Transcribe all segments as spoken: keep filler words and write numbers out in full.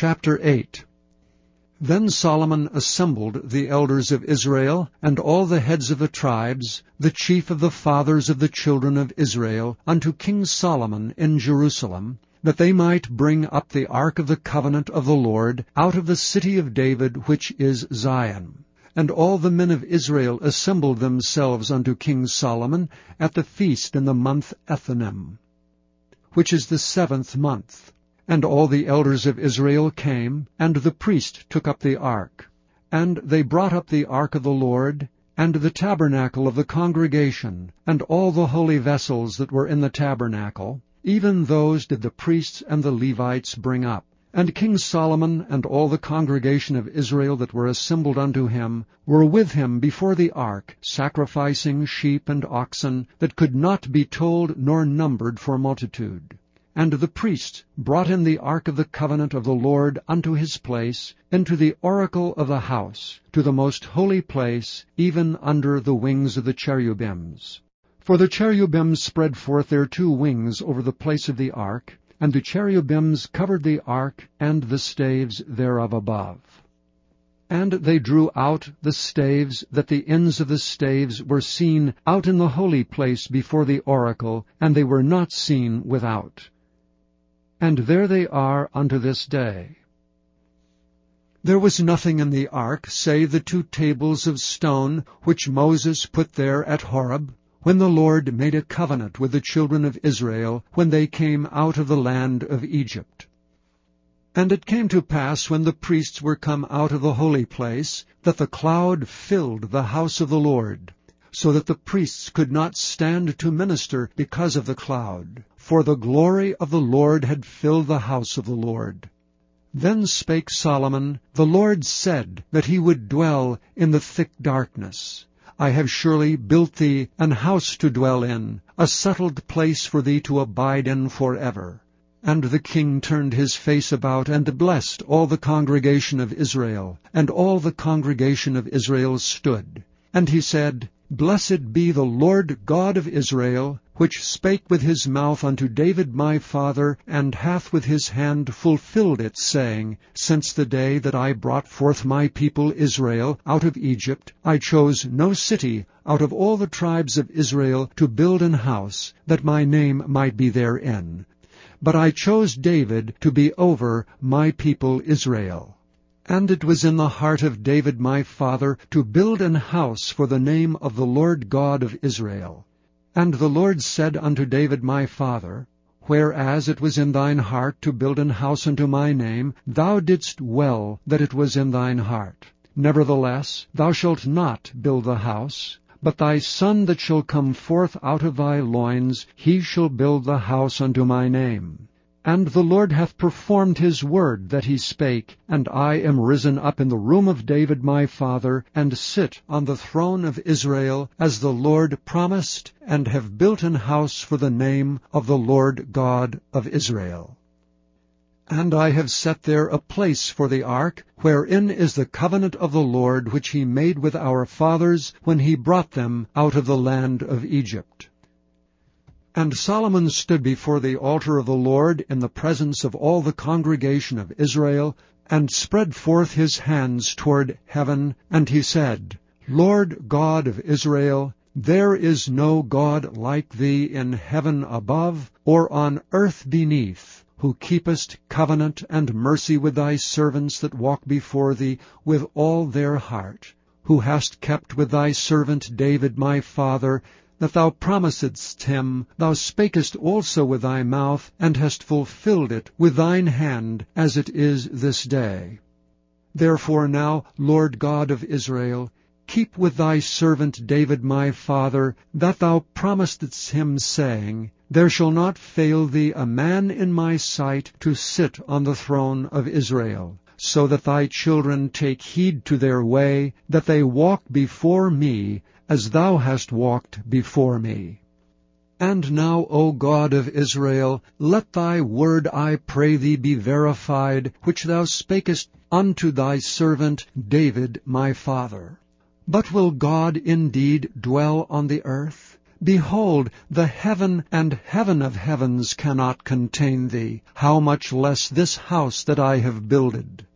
Chapter eight. Then Solomon assembled the elders of Israel, and all the heads of the tribes, the chief of the fathers of the children of Israel, unto King Solomon in Jerusalem, that they might bring up the ark of the covenant of the Lord out of the city of David, which is Zion. And all the men of Israel assembled themselves unto King Solomon at the feast in the month Ethanim, which is the seventh month. And all the elders of Israel came, and the priest took up the ark. And they brought up the ark of the Lord, and the tabernacle of the congregation, and all the holy vessels that were in the tabernacle, even those did the priests and the Levites bring up. And King Solomon and all the congregation of Israel that were assembled unto him were with him before the ark, sacrificing sheep and oxen that could not be told nor numbered for multitude. And the priests brought in the ark of the covenant of the Lord unto his place, into the oracle of the house, to the most holy place, even under the wings of the cherubims. For the cherubims spread forth their two wings over the place of the ark, and the cherubims covered the ark and the staves thereof above. And they drew out the staves, that the ends of the staves were seen out in the holy place before the oracle, and they were not seen without. And there they are unto this day. There was nothing in the ark save the two tables of stone which Moses put there at Horeb, when the Lord made a covenant with the children of Israel, when they came out of the land of Egypt. And it came to pass, when the priests were come out of the holy place, that the cloud filled the house of the Lord, so that the priests could not stand to minister because of the cloud. For the glory of the Lord had filled the house of the Lord. Then spake Solomon, The Lord said that he would dwell in the thick darkness. I have surely built thee an house to dwell in, a settled place for thee to abide in forever. And the king turned his face about, and blessed all the congregation of Israel, and all the congregation of Israel stood. And he said, Blessed be the Lord God of Israel, which spake with his mouth unto David my father, and hath with his hand fulfilled it, saying, Since the day that I brought forth my people Israel out of Egypt, I chose no city out of all the tribes of Israel to build an house, that my name might be therein. But I chose David to be over my people Israel. And it was in the heart of David my father to build an house for the name of the Lord God of Israel. And the Lord said unto David my father, Whereas it was in thine heart to build an house unto my name, thou didst well that it was in thine heart. Nevertheless, thou shalt not build the house, but thy son that shall come forth out of thy loins, he shall build the house unto my name. And the Lord hath performed his word that he spake, and I am risen up in the room of David my father, and sit on the throne of Israel, as the Lord promised, and have built an house for the name of the Lord God of Israel. And I have set there a place for the ark, wherein is the covenant of the Lord which he made with our fathers when he brought them out of the land of Egypt. And Solomon stood before the altar of the Lord in the presence of all the congregation of Israel, and spread forth his hands toward heaven, and he said, Lord God of Israel, there is no God like thee in heaven above, or on earth beneath, who keepest covenant and mercy with thy servants that walk before thee with all their heart, who hast kept with thy servant David my father, that thou promisedst him, thou spakest also with thy mouth, and hast fulfilled it with thine hand, as it is this day. Therefore now, Lord God of Israel, keep with thy servant David my father, that thou promisedst him, saying, There shall not fail thee a man in my sight to sit on the throne of Israel, so that thy children take heed to their way, that they walk before me, as thou hast walked before me. And now, O God of Israel, let thy word, I pray thee, be verified, which thou spakest unto thy servant David my father. But will God indeed dwell on the earth? Behold, the heaven and heaven of heavens cannot contain thee, how much less this house that I have builded.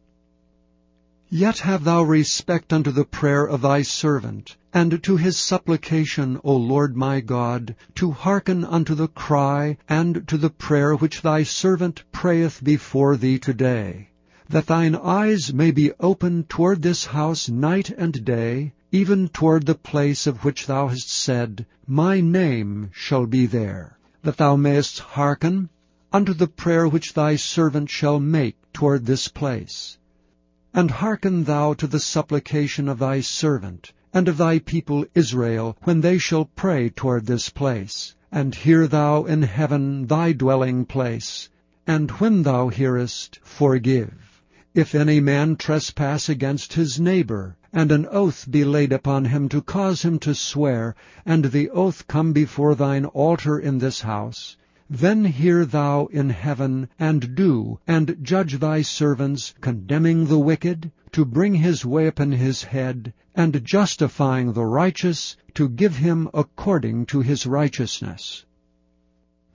Yet have thou respect unto the prayer of thy servant, and to his supplication, O Lord my God, to hearken unto the cry and to the prayer which thy servant prayeth before thee today, that thine eyes may be open toward this house night and day, even toward the place of which thou hast said, My name shall be there, that thou mayest hearken unto the prayer which thy servant shall make toward this place. And hearken thou to the supplication of thy servant, and of thy people Israel, when they shall pray toward this place. And hear thou in heaven thy dwelling place, and when thou hearest, forgive. If any man trespass against his neighbor, and an oath be laid upon him to cause him to swear, and the oath come before thine altar in this house, then hear thou in heaven, and do, and judge thy servants, condemning the wicked, to bring his way upon his head, and justifying the righteous, to give him according to his righteousness.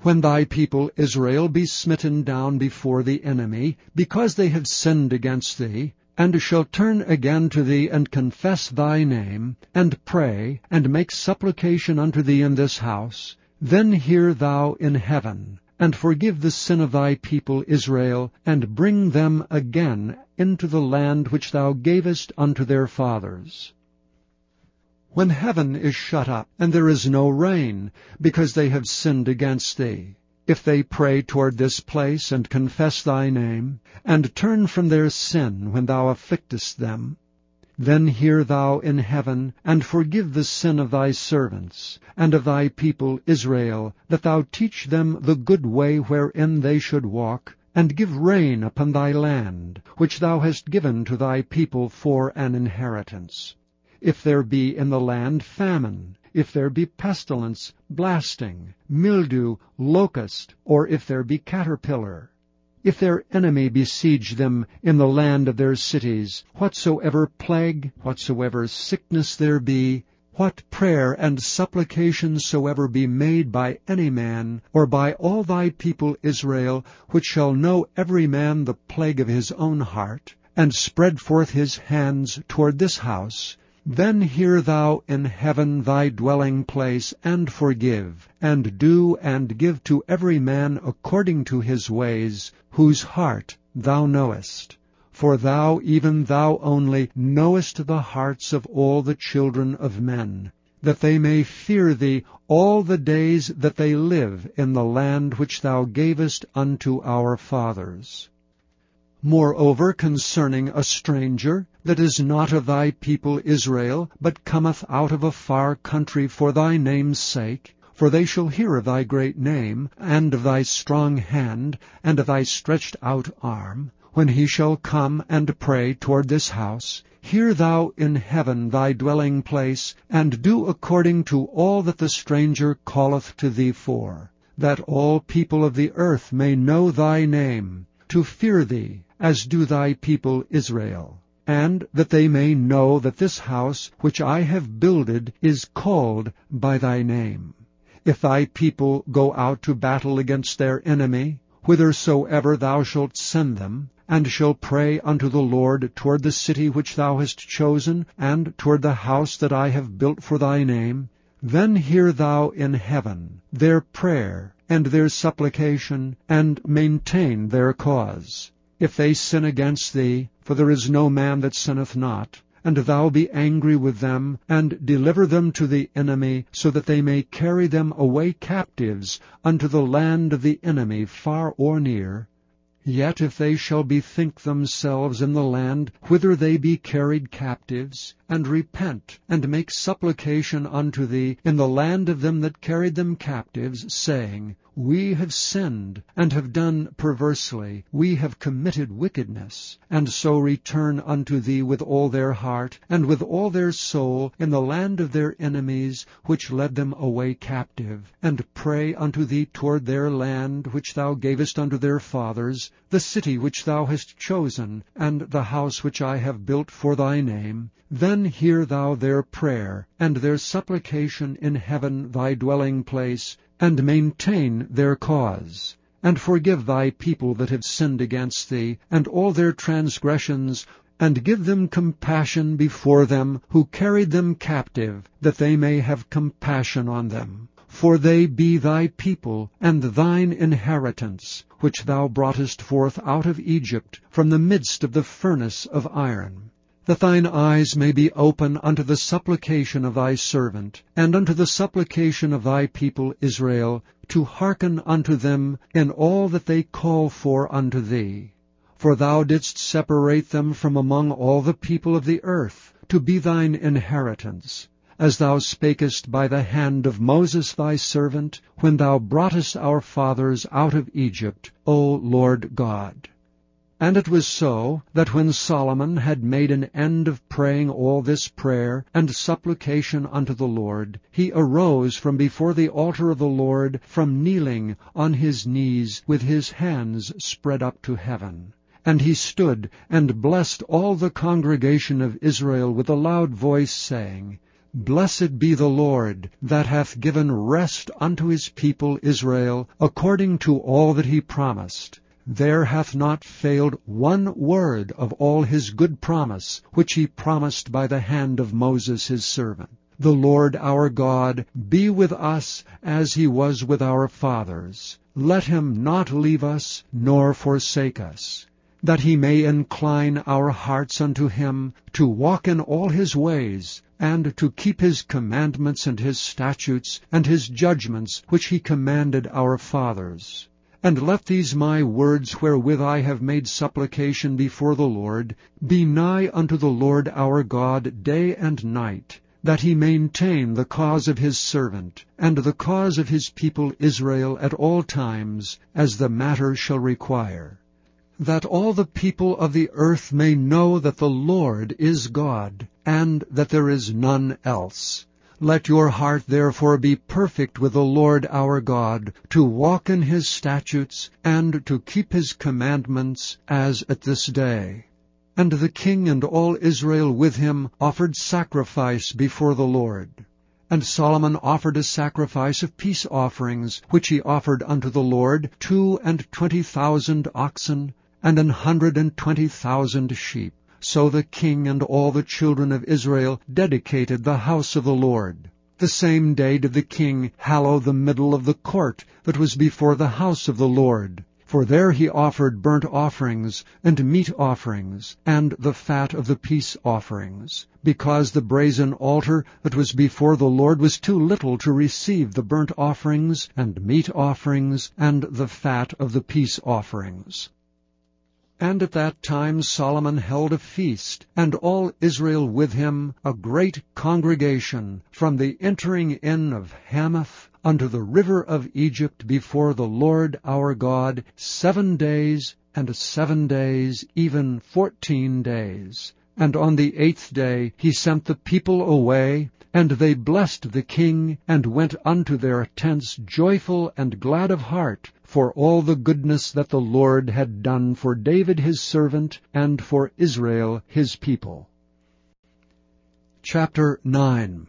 When thy people Israel be smitten down before the enemy, because they have sinned against thee, and shall turn again to thee, and confess thy name, and pray, and make supplication unto thee in this house, then hear thou in heaven, and forgive the sin of thy people Israel, and bring them again into the land which thou gavest unto their fathers. When heaven is shut up, and there is no rain, because they have sinned against thee, if they pray toward this place, and confess thy name, and turn from their sin when thou afflictest them, then hear thou in heaven, and forgive the sin of thy servants, and of thy people Israel, that thou teach them the good way wherein they should walk, and give rain upon thy land, which thou hast given to thy people for an inheritance. If there be in the land famine, if there be pestilence, blasting, mildew, locust, or if there be caterpillar, if their enemy besiege them in the land of their cities, whatsoever plague, whatsoever sickness there be, what prayer and supplication soever be made by any man, or by all thy people Israel, which shall know every man the plague of his own heart, and spread forth his hands toward this house, then hear thou in heaven thy dwelling place, and forgive, and do and give to every man according to his ways, whose heart thou knowest. For thou, even thou only, knowest the hearts of all the children of men, that they may fear thee all the days that they live in the land which thou gavest unto our fathers. Moreover, concerning a stranger that is not of thy people Israel, but cometh out of a far country for thy name's sake, for they shall hear of thy great name, and of thy strong hand, and of thy stretched out arm, when he shall come and pray toward this house, hear thou in heaven thy dwelling place, and do according to all that the stranger calleth to thee for, that all people of the earth may know thy name, to fear thee, as do thy people Israel, and that they may know that this house which I have builded is called by thy name. If thy people go out to battle against their enemy, whithersoever thou shalt send them, and shall pray unto the Lord toward the city which thou hast chosen, and toward the house that I have built for thy name, then hear thou in heaven their prayer and their supplication, and maintain their cause. If they sin against thee, for there is no man that sinneth not, and thou be angry with them, and deliver them to the enemy, so that they may carry them away captives unto the land of the enemy, far or near. Yet if they shall bethink themselves in the land whither they be carried captives, and repent, and make supplication unto thee in the land of them that carried them captives, saying, We have sinned, and have done perversely, we have committed wickedness, and so return unto thee with all their heart, and with all their soul, in the land of their enemies, which led them away captive, and pray unto thee toward their land, which thou gavest unto their fathers, the city which thou hast chosen, and the house which I have built for thy name, then Then hear thou their prayer, and their supplication in heaven thy dwelling place, and maintain their cause. And forgive thy people that have sinned against thee, and all their transgressions, and give them compassion before them, who carried them captive, that they may have compassion on them. For they be thy people, and thine inheritance, which thou broughtest forth out of Egypt, from the midst of the furnace of iron. That thine eyes may be open unto the supplication of thy servant, and unto the supplication of thy people Israel, to hearken unto them in all that they call for unto thee. For thou didst separate them from among all the people of the earth, to be thine inheritance, as thou spakest by the hand of Moses thy servant, when thou broughtest our fathers out of Egypt, O Lord God. And it was so, that when Solomon had made an end of praying all this prayer and supplication unto the Lord, he arose from before the altar of the Lord, from kneeling on his knees, with his hands spread up to heaven. And he stood, and blessed all the congregation of Israel with a loud voice, saying, Blessed be the Lord, that hath given rest unto his people Israel, according to all that he promised. There hath not failed one word of all his good promise, which he promised by the hand of Moses his servant. The Lord our God be with us, as he was with our fathers. Let him not leave us, nor forsake us, that he may incline our hearts unto him, to walk in all his ways, and to keep his commandments and his statutes, and his judgments, which he commanded our fathers. And let these my words, wherewith I have made supplication before the Lord, be nigh unto the Lord our God day and night, that he maintain the cause of his servant, and the cause of his people Israel at all times, as the matter shall require. That all the people of the earth may know that the Lord is God, and that there is none else. Let your heart therefore be perfect with the Lord our God, to walk in his statutes, and to keep his commandments, as at this day. And the king and all Israel with him offered sacrifice before the Lord. And Solomon offered a sacrifice of peace offerings, which he offered unto the Lord, two and twenty thousand oxen, and an hundred and twenty thousand sheep. So the king and all the children of Israel dedicated the house of the Lord. The same day did the king hallow the middle of the court that was before the house of the Lord. For there he offered burnt offerings, and meat offerings, and the fat of the peace offerings, because the brazen altar that was before the Lord was too little to receive the burnt offerings, and meat offerings, and the fat of the peace offerings. And at that time Solomon held a feast, and all Israel with him, a great congregation, from the entering in of Hamath unto the river of Egypt before the Lord our God, seven days, and seven days, even fourteen days. And on the eighth day he sent the people away, and they blessed the king, and went unto their tents joyful and glad of heart, for all the goodness that the Lord had done for David his servant, and for Israel his people. Chapter nine.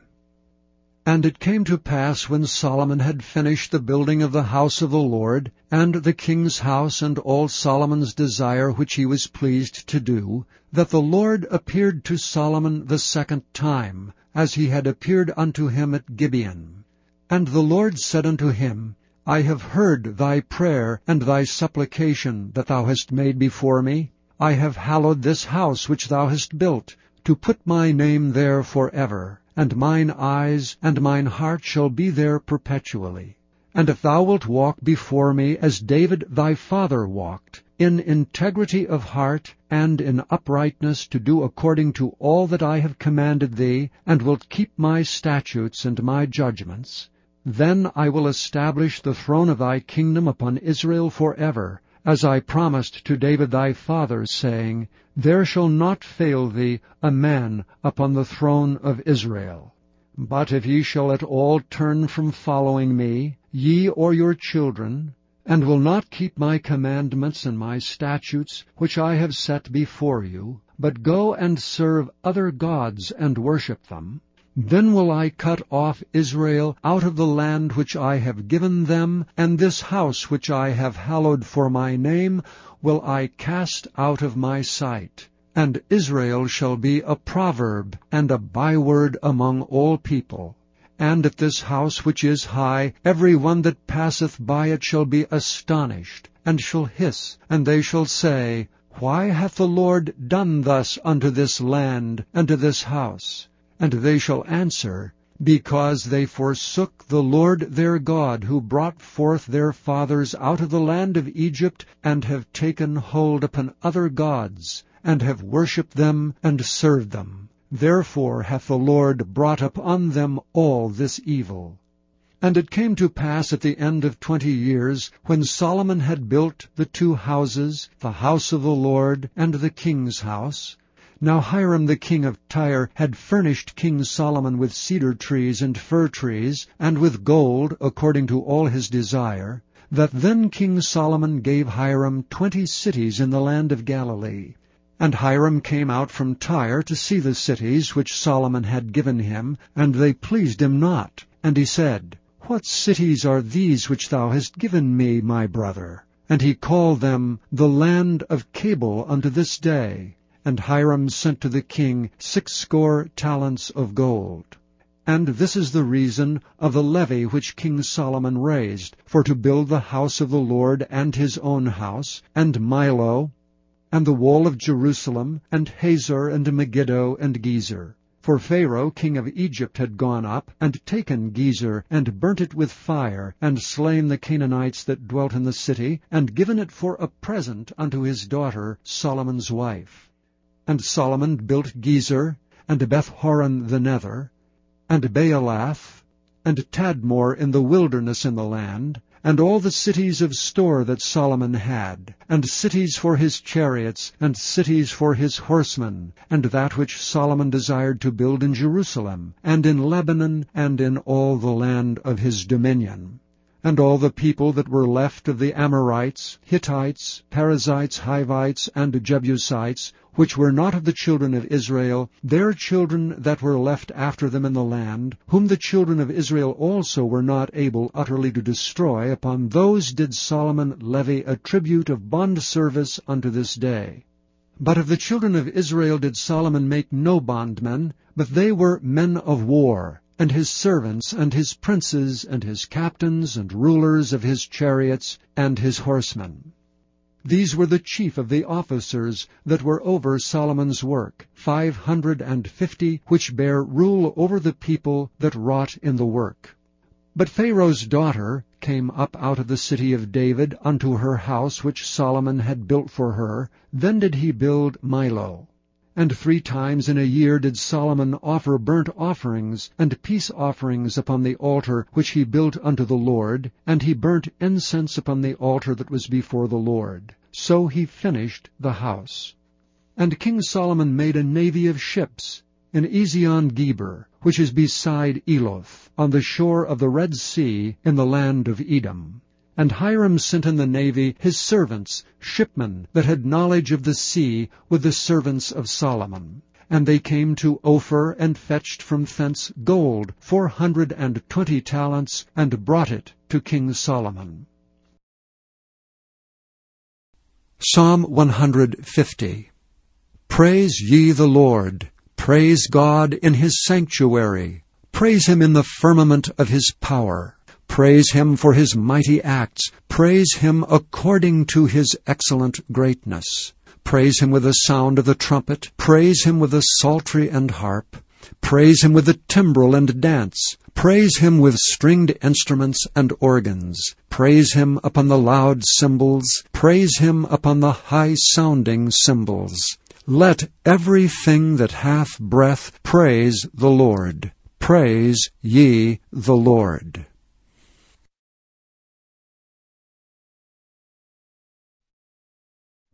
And it came to pass, when Solomon had finished the building of the house of the Lord, and the king's house, and all Solomon's desire which he was pleased to do, that the Lord appeared to Solomon the second time, as he had appeared unto him at Gibeon. And the Lord said unto him, I have heard thy prayer and thy supplication that thou hast made before me. I have hallowed this house which thou hast built, to put my name there for ever, and mine eyes and mine heart shall be there perpetually. And if thou wilt walk before me as David thy father walked, in integrity of heart and in uprightness, to do according to all that I have commanded thee, and wilt keep my statutes and my judgments, then I will establish the throne of thy kingdom upon Israel for ever, as I promised to David thy father, saying, There shall not fail thee a man upon the throne of Israel. But if ye shall at all turn from following me, ye or your children, and will not keep my commandments and my statutes, which I have set before you, but go and serve other gods and worship them. Then will I cut off Israel out of the land which I have given them, and this house which I have hallowed for my name will I cast out of my sight. And Israel shall be a proverb and a byword among all people. And at this house which is high, every one that passeth by it shall be astonished, and shall hiss, and they shall say, Why hath the Lord done thus unto this land, and to this house? And they shall answer, Because they forsook the Lord their God, who brought forth their fathers out of the land of Egypt, and have taken hold upon other gods, and have worshipped them, and served them. Therefore hath the Lord brought upon them all this evil. And it came to pass at the end of twenty years, when Solomon had built the two houses, the house of the Lord, and the king's house, now Hiram the king of Tyre had furnished King Solomon with cedar trees and fir trees, and with gold, according to all his desire, that then King Solomon gave Hiram twenty cities in the land of Galilee. And Hiram came out from Tyre to see the cities which Solomon had given him, and they pleased him not. And he said, What cities are these which thou hast given me, my brother? And he called them the land of Cable unto this day. And Hiram sent to the king sixscore talents of gold. And this is the reason of the levy which King Solomon raised, for to build the house of the Lord and his own house, and Millo, and the wall of Jerusalem, and Hazor, and Megiddo, and Gezer. For Pharaoh king of Egypt had gone up, and taken Gezer, and burnt it with fire, and slain the Canaanites that dwelt in the city, and given it for a present unto his daughter Solomon's wife. And Solomon built Gezer, and Bethhoron the nether, and Baalath, and Tadmor in the wilderness in the land, and all the cities of store that Solomon had, and cities for his chariots, and cities for his horsemen, and that which Solomon desired to build in Jerusalem, and in Lebanon, and in all the land of his dominion. And all the people that were left of the Amorites, Hittites, Perizzites, Hivites, and Jebusites, which were not of the children of Israel, their children that were left after them in the land, whom the children of Israel also were not able utterly to destroy, upon those did Solomon levy a tribute of bond service unto this day. But of the children of Israel did Solomon make no bondmen, but they were men of war, and his servants, and his princes, and his captains, and rulers of his chariots, and his horsemen. These were the chief of the officers that were over Solomon's work, five hundred and fifty, which bare rule over the people that wrought in the work. But Pharaoh's daughter came up out of the city of David unto her house which Solomon had built for her. Then did he build Millo. And three times in a year did Solomon offer burnt offerings and peace offerings upon the altar which he built unto the Lord, and he burnt incense upon the altar that was before the Lord. So he finished the house. And King Solomon made a navy of ships in Ezion-geber, which is beside Eloth, on the shore of the Red Sea, in the land of Edom. And Hiram sent in the navy his servants, shipmen, that had knowledge of the sea, with the servants of Solomon. And they came to Ophir, and fetched from thence gold, four hundred and twenty talents, and brought it to King Solomon. Psalm one hundred fifty. Praise ye the Lord. Praise God in his sanctuary. Praise him in the firmament of his power. Praise him for his mighty acts. Praise him according to his excellent greatness. Praise him with the sound of the trumpet. Praise him with the psaltery and harp. Praise him with the timbrel and dance. Praise him with stringed instruments and organs. Praise him upon the loud cymbals. Praise him upon the high-sounding cymbals. Let everything that hath breath praise the Lord. Praise ye the Lord.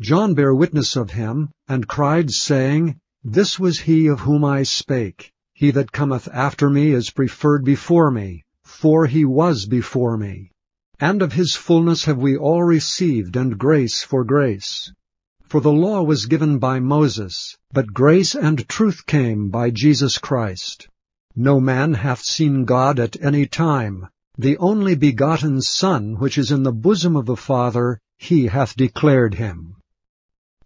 John bare witness of him, and cried, saying, This was he of whom I spake. He that cometh after me is preferred before me, for he was before me. And of his fullness have we all received, and grace for grace. For the law was given by Moses, but grace and truth came by Jesus Christ. No man hath seen God at any time. The only begotten Son, which is in the bosom of the Father, he hath declared him.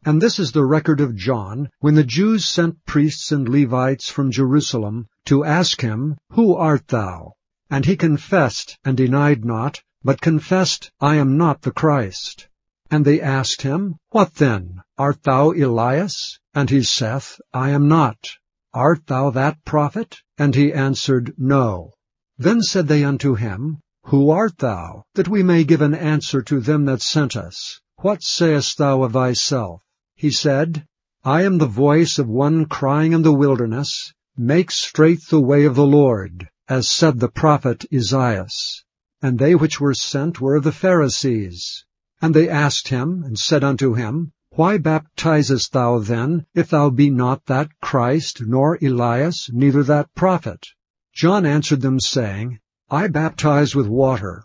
And this is the record of John, when the Jews sent priests and Levites from Jerusalem to ask him, Who art thou? And he confessed, and denied not, but confessed, I am not the Christ. And they asked him, What then? Art thou Elias? And he saith, I am not. Art thou that prophet? And he answered, No. Then said they unto him, Who art thou, that we may give an answer to them that sent us? What sayest thou of thyself? He said, I am the voice of one crying in the wilderness, Make straight the way of the Lord, as said the prophet Esaias. And they which were sent were of the Pharisees. And they asked him, and said unto him, Why baptizest thou then, if thou be not that Christ, nor Elias, neither that prophet? John answered them, saying, I baptize with water,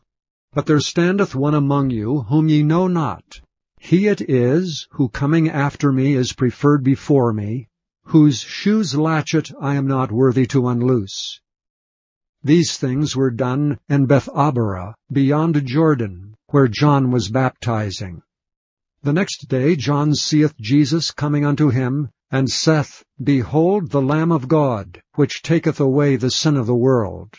but there standeth one among you, whom ye know not. He it is, who coming after me is preferred before me, whose shoes' latchet I am not worthy to unloose. These things were done in Bethabara, beyond Jordan, where John was baptizing. The next day John seeth Jesus coming unto him, and saith, Behold the Lamb of God, which taketh away the sin of the world.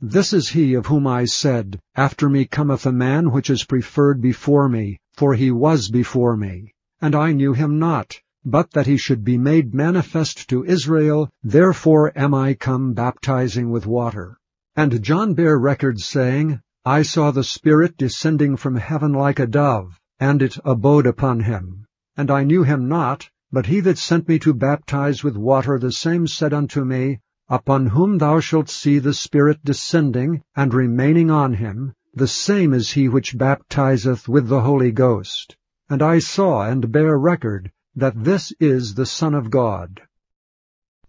This is he of whom I said, After me cometh a man which is preferred before me, for he was before me. And I knew him not, but that he should be made manifest to Israel, therefore am I come baptizing with water. And John bare record, saying, I saw the Spirit descending from heaven like a dove, and it abode upon him. And I knew him not, but he that sent me to baptize with water, the same said unto me, Upon whom thou shalt see the Spirit descending, and remaining on him, the same is he which baptizeth with the Holy Ghost. And I saw and bare record, that this is the Son of God.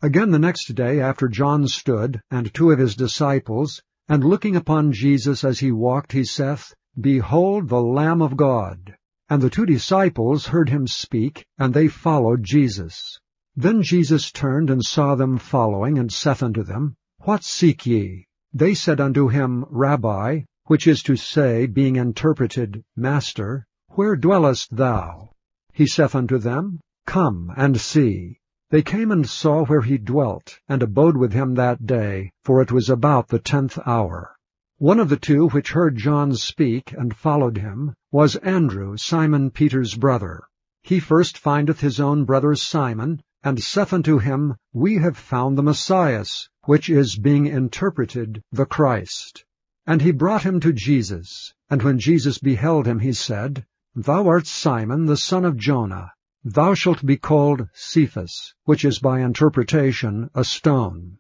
Again the next day, after John stood, and two of his disciples, and looking upon Jesus as he walked, he saith, Behold the Lamb of God. And the two disciples heard him speak, and they followed Jesus. Then Jesus turned and saw them following, and saith unto them, What seek ye? They said unto him, Rabbi, which is to say, being interpreted, Master, where dwellest thou? He saith unto them, Come and see. They came and saw where he dwelt, and abode with him that day, for it was about the tenth hour. One of the two which heard John speak, and followed him, was Andrew, Simon Peter's brother. He first findeth his own brother Simon, and saith unto him, We have found the Messiah, which is being interpreted, the Christ. And he brought him to Jesus. And when Jesus beheld him, he said, Thou art Simon, the son of Jonah. Thou shalt be called Cephas, which is by interpretation a stone.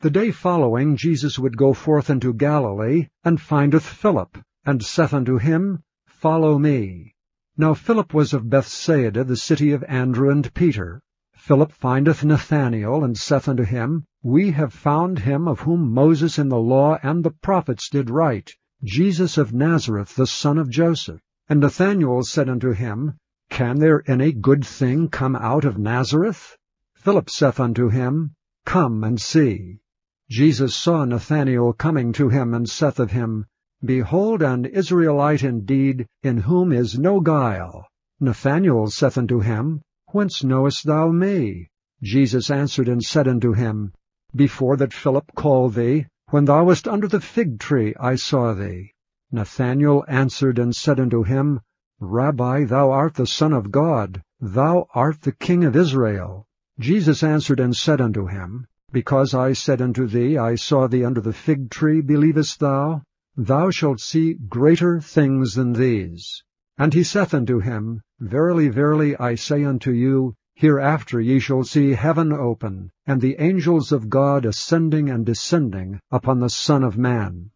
The day following Jesus would go forth into Galilee, and findeth Philip, and saith unto him, Follow me. Now Philip was of Bethsaida, the city of Andrew and Peter. Philip findeth Nathanael, and saith unto him, We have found him of whom Moses in the law and the prophets did write, Jesus of Nazareth, the son of Joseph. And Nathanael said unto him, Can there any good thing come out of Nazareth? Philip saith unto him, Come and see. Jesus saw Nathanael coming to him, and saith of him, Behold, an Israelite indeed, in whom is no guile. Nathanael saith unto him, Whence knowest thou me? Jesus answered and said unto him, Before that Philip called thee, when thou wast under the fig tree, I saw thee. Nathanael answered and said unto him, Rabbi, thou art the Son of God, thou art the King of Israel. Jesus answered and said unto him, Because I said unto thee, I saw thee under the fig tree, believest thou? Thou shalt see greater things than these. And he saith unto him, Verily, verily, I say unto you, hereafter ye shall see heaven open, and the angels of God ascending and descending upon the Son of Man.